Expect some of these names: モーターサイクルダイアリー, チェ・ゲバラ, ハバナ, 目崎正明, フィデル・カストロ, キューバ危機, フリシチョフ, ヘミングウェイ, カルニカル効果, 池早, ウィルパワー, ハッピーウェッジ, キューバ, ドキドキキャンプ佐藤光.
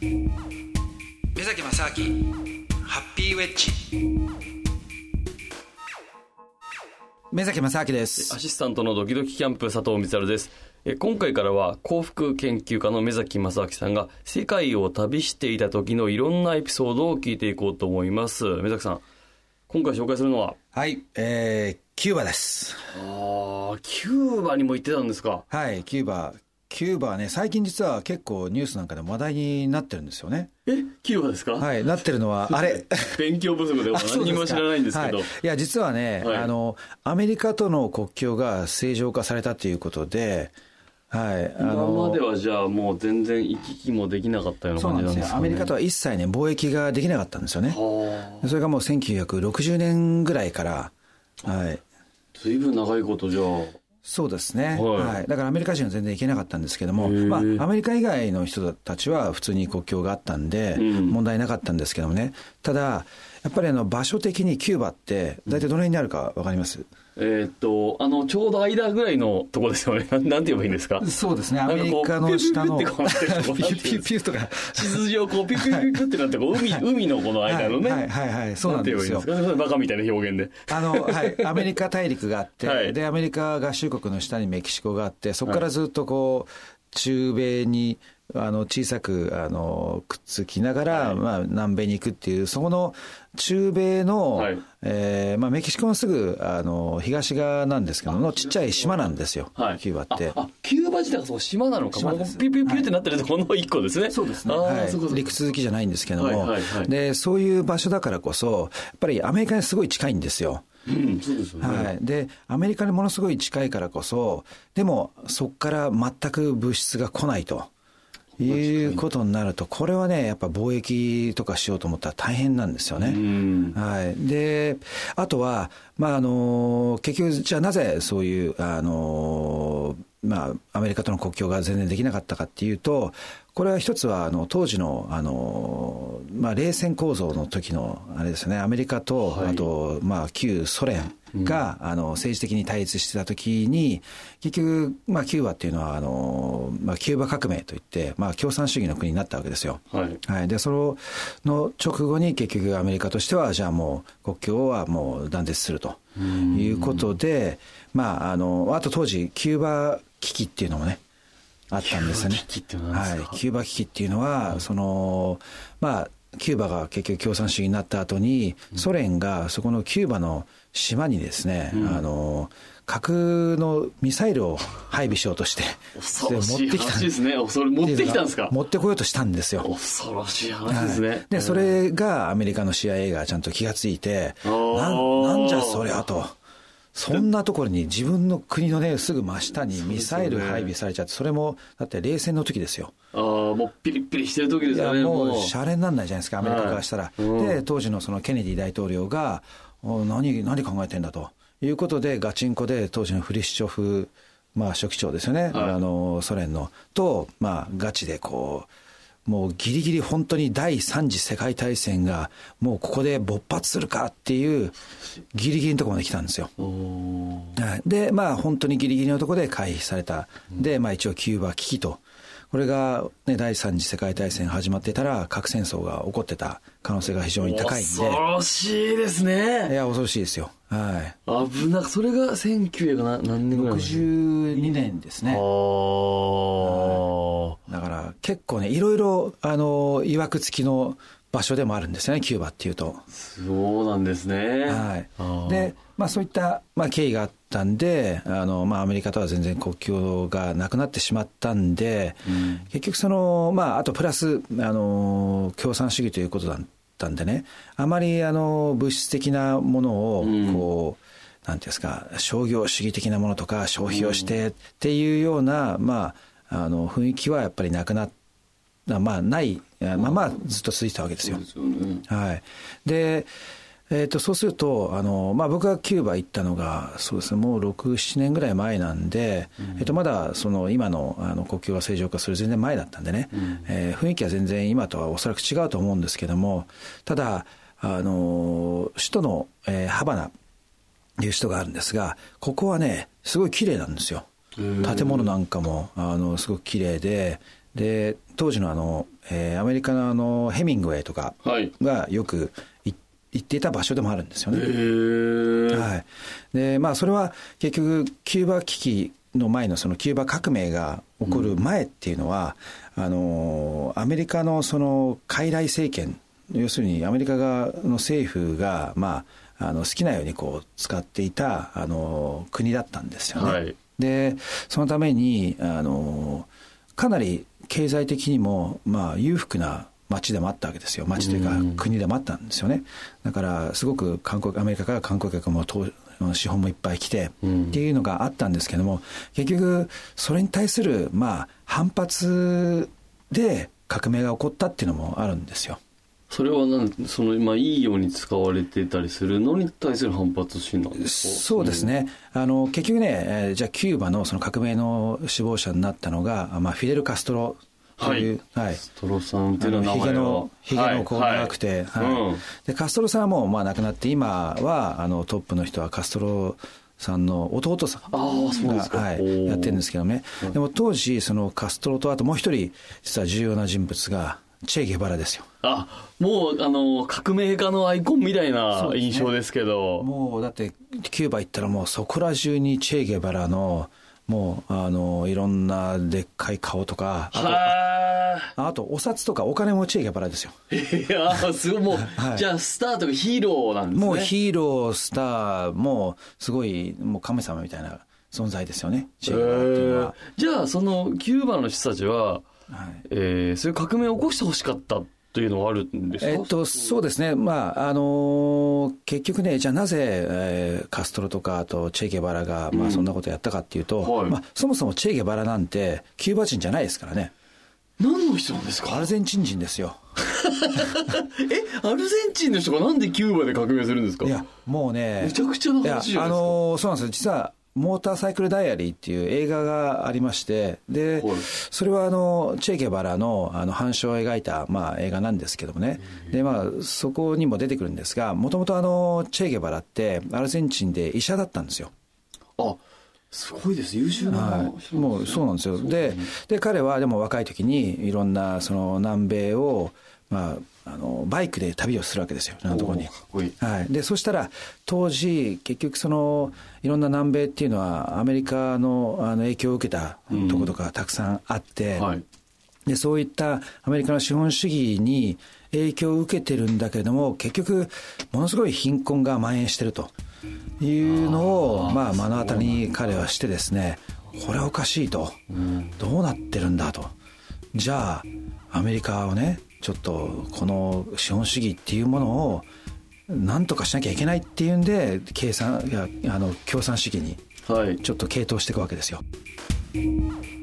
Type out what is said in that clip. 目崎正明ハッピーウェッジ。目崎正明です。アシスタントのドキドキキャンプ佐藤光です。今回からは幸福研究家の目崎正明さんが世界を旅していた時のいろんなエピソードを聞いていこうと思います。目崎さん、今回紹介するのははい、キューバです。キューバにも行ってたんですか。はい、キューバはね、最近実は結構ニュースなんかでも話題になってるんですよね。キューバですか。はい、なってるのはあれ勉強不足でも何も知らないんですけど、はい、いや実はね、はい、アメリカとの国境が正常化されたということで、はい、今まではじゃあもう全然行き来もできなかったような感じなんですかね。そうなんですよ。アメリカとは一切ね貿易ができなかったんですよね。それがもう1960年ぐらいから、はい、随分長いことじゃあ。そうですね、はいはい、だからアメリカ人は全然行けなかったんですけども、アメリカ以外の人たちは普通に国境があったんで問題なかったんですけどもね、ただやっぱり場所的にキューバって大体どの辺にあるか分かります？ちょうど間ぐらいのとこですよね。なんて言えばいいんですか。そうですね、アメリカの下のピューピューピューとか地図上こうピューピューピューってなってこう 海のこの間のね、はいはいはい、はい、そうなんですよ。バカみたいな表現ではい、アメリカ大陸があって、はい、でアメリカ合衆国の下にメキシコがあって、そこからずっとこう中米に小さくくっつきながら、はい、まあ、南米に行くっていう、そこの中米の、はい、まあ、メキシコのすぐ東側なんですけどのちっちゃい島なんですよ、はい、キューバって。キューバ自体がそう島なのか、ピュピュピュってなってるとこの1個ですね、はい、そうですね、はい、陸続きじゃないんですけども、はいはいはい、でそういう場所だからこそやっぱりアメリカにすごい近いんですよ。うん、そうですよね。はい、でアメリカにものすごい近いからこそ、でもそこから全く物質が来ないということになると、これはねやっぱ貿易とかしようと思ったら大変なんですよね。うん、はい、であとは、まあ、結局じゃあなぜそういうまあ、アメリカとの国境が全然できなかったかっていうと、これは一つは当時の、まあ、冷戦構造の時のあれですね、アメリカと、はい、あと、まあ、旧ソ連が、うん、政治的に対立してた時に結局、まあ、キューバっていうのはまあ、キューバ革命といって、まあ、共産主義の国になったわけですよ。はいはい、でその直後に結局アメリカとしてはじゃあもう国境はもう断絶するということで、まあ、あと当時キューバ危機っていうのもねあったんですよね。キューバ危機って何ですか。はい、キューバ危機っていうのは、はい、まあ、キューバが結局共産主義になった後にソ連がそこのキューバの島にですね、うん、核のミサイルを配備しようとして持ってきたんですね。それ持ってきたんですか。持ってこようとしたんですよ。恐ろしい話ですね。はい、でそれがアメリカの CIA がちゃんと気がついて、なんじゃそりゃと。そんなところに自分の国のねすぐ真下にミサイル配備されちゃって、それもだって冷戦の時ですよ。もうピリピリしてる時ですよね。もうシャレにならないじゃないですかアメリカからしたら。で当時のそのケネディ大統領が何考えてんだということでガチンコで当時のフリシチョフ、まあ書記長ですよね、ソ連のと、まあガチでこう。もうギリギリ本当に第3次世界大戦がもうここで勃発するかっていうギリギリのところまで来たんですよ。でまあ本当にギリギリのところで回避された。でまあ一応キューバ危機と、これが、ね、第3次世界大戦始まってたら核戦争が起こってた可能性が非常に高いんで。恐ろしいですね。いや恐ろしいですよ。はい、危なく、それが1900何年ぐらい62年ですね。だから結構ねいろいろいわくつきの場所でもあるんですよねキューバっていうと。そうなんですね。はい、で、まあ、そういった、まあ、経緯があったんでまあ、アメリカとは全然国境がなくなってしまったんで、うん、結局まあ、あとプラス共産主義ということなんででね、あまり物質的なものをこう、うん、なんていうんですか、商業主義的なものとか消費をしてっていうような、まあ、雰囲気はやっぱりなくなった、まあ、ないままずっと続いてたわけですよ。そうですよね。はい、で、そうするとまあ、僕がキューバ行ったのがそうですね、もう6、7年ぐらい前なんで、うん、まだその今の国境が正常化する全然前だったんでね、うん、雰囲気は全然今とはおそらく違うと思うんですけども、ただ首都の、ハバナという首都があるんですが、ここはねすごい綺麗なんですよ。建物なんかもすごく綺麗で、で当時のアメリカのヘミングウェイとかがよく行っていた場所でもあるんですよね。はい。でまあそれは結局キューバ危機の前のそのキューバ革命が起こる前っていうのは、アメリカのその傀儡政権、要するにアメリカ側の政府がまあ好きなようにこう使っていた国だったんですよね。はい、でそのためにかなり経済的にもまあ裕福な町でもあったわけですよ。町というか国でもあったんですよね。だからすごくアメリカから観光客も資本もいっぱい来てっていうのがあったんですけども、結局それに対するまあ反発で革命が起こったっていうのもあるんですよ。それはその今いいように使われてたりするのに対する反発心なんですか？そうですね。結局ね、じゃあキューバのその革命の首謀者になったのが、まあ、フィデル・カストロという、はいはい、カストロさんっていうのは名前はヒゲの子が長くて、はいはいはい、でカストロさんはもうまあ亡くなって今はトップの人はカストロさんの弟さんがはい、やってるんですけどね。でも当時そのカストロとあともう一人実は重要な人物がチェ・ゲバラですよ。あ、もう革命家のアイコンみたいな印象ですけど、そうですね、もうだってキューバ行ったらもうそこら中にチェ・ゲバラのもういろんなでっかい顔とか、あとお札とかお金もチェ・ゲバラですよ。いやすごいもう、はい、じゃあスターとかヒーローなんですね。もうヒーロースターもすごいもう神様みたいな存在ですよね、チェ・ゲバラっていうのは。じゃあそのキューバの人たちはそういう革命を起こしてほしかったというのはあるんですか？そうですね、まあ結局ね、じゃあなぜ、カストロとかあとチェ・ゲバラが、まあ、そんなことをやったかっていうと、はい、まあ、そもそもチェ・ゲバラなんてキューバ人じゃないですからね。何の人なんですか？アルゼンチン人ですよ。アルゼンチンの人がなんでキューバで革命するんですか？いやもうね、めちゃくちゃな話じゃないですか。そうなんですよ。実はモーターサイクルダイアリーっていう映画がありまして、でそれはチェ・ゲバラの反省を描いた、まあ、映画なんですけどもね。でまあそこにも出てくるんですが、もともとチェ・ゲバラってアルゼンチンで医者だったんですよ。あ、すごいです、優秀な、はい、もうそうなんですよ。で彼はでも若い時にいろんなその南米をまあ、バイクで旅をするわけですよ、いろんなところに。はい、でそしたら当時結局そのいろんな南米っていうのはアメリカの、影響を受けたところとかたくさんあって、はい、でそういったアメリカの資本主義に影響を受けてるんだけれども、結局ものすごい貧困が蔓延してるというのをまあ、目の当たりに彼はしてですね、これはおかしいと、どうなってるんだと、じゃあアメリカをねちょっとこの資本主義っていうものを何とかしなきゃいけないっていうんで、共産主義にちょっと傾倒していくわけですよ。はい。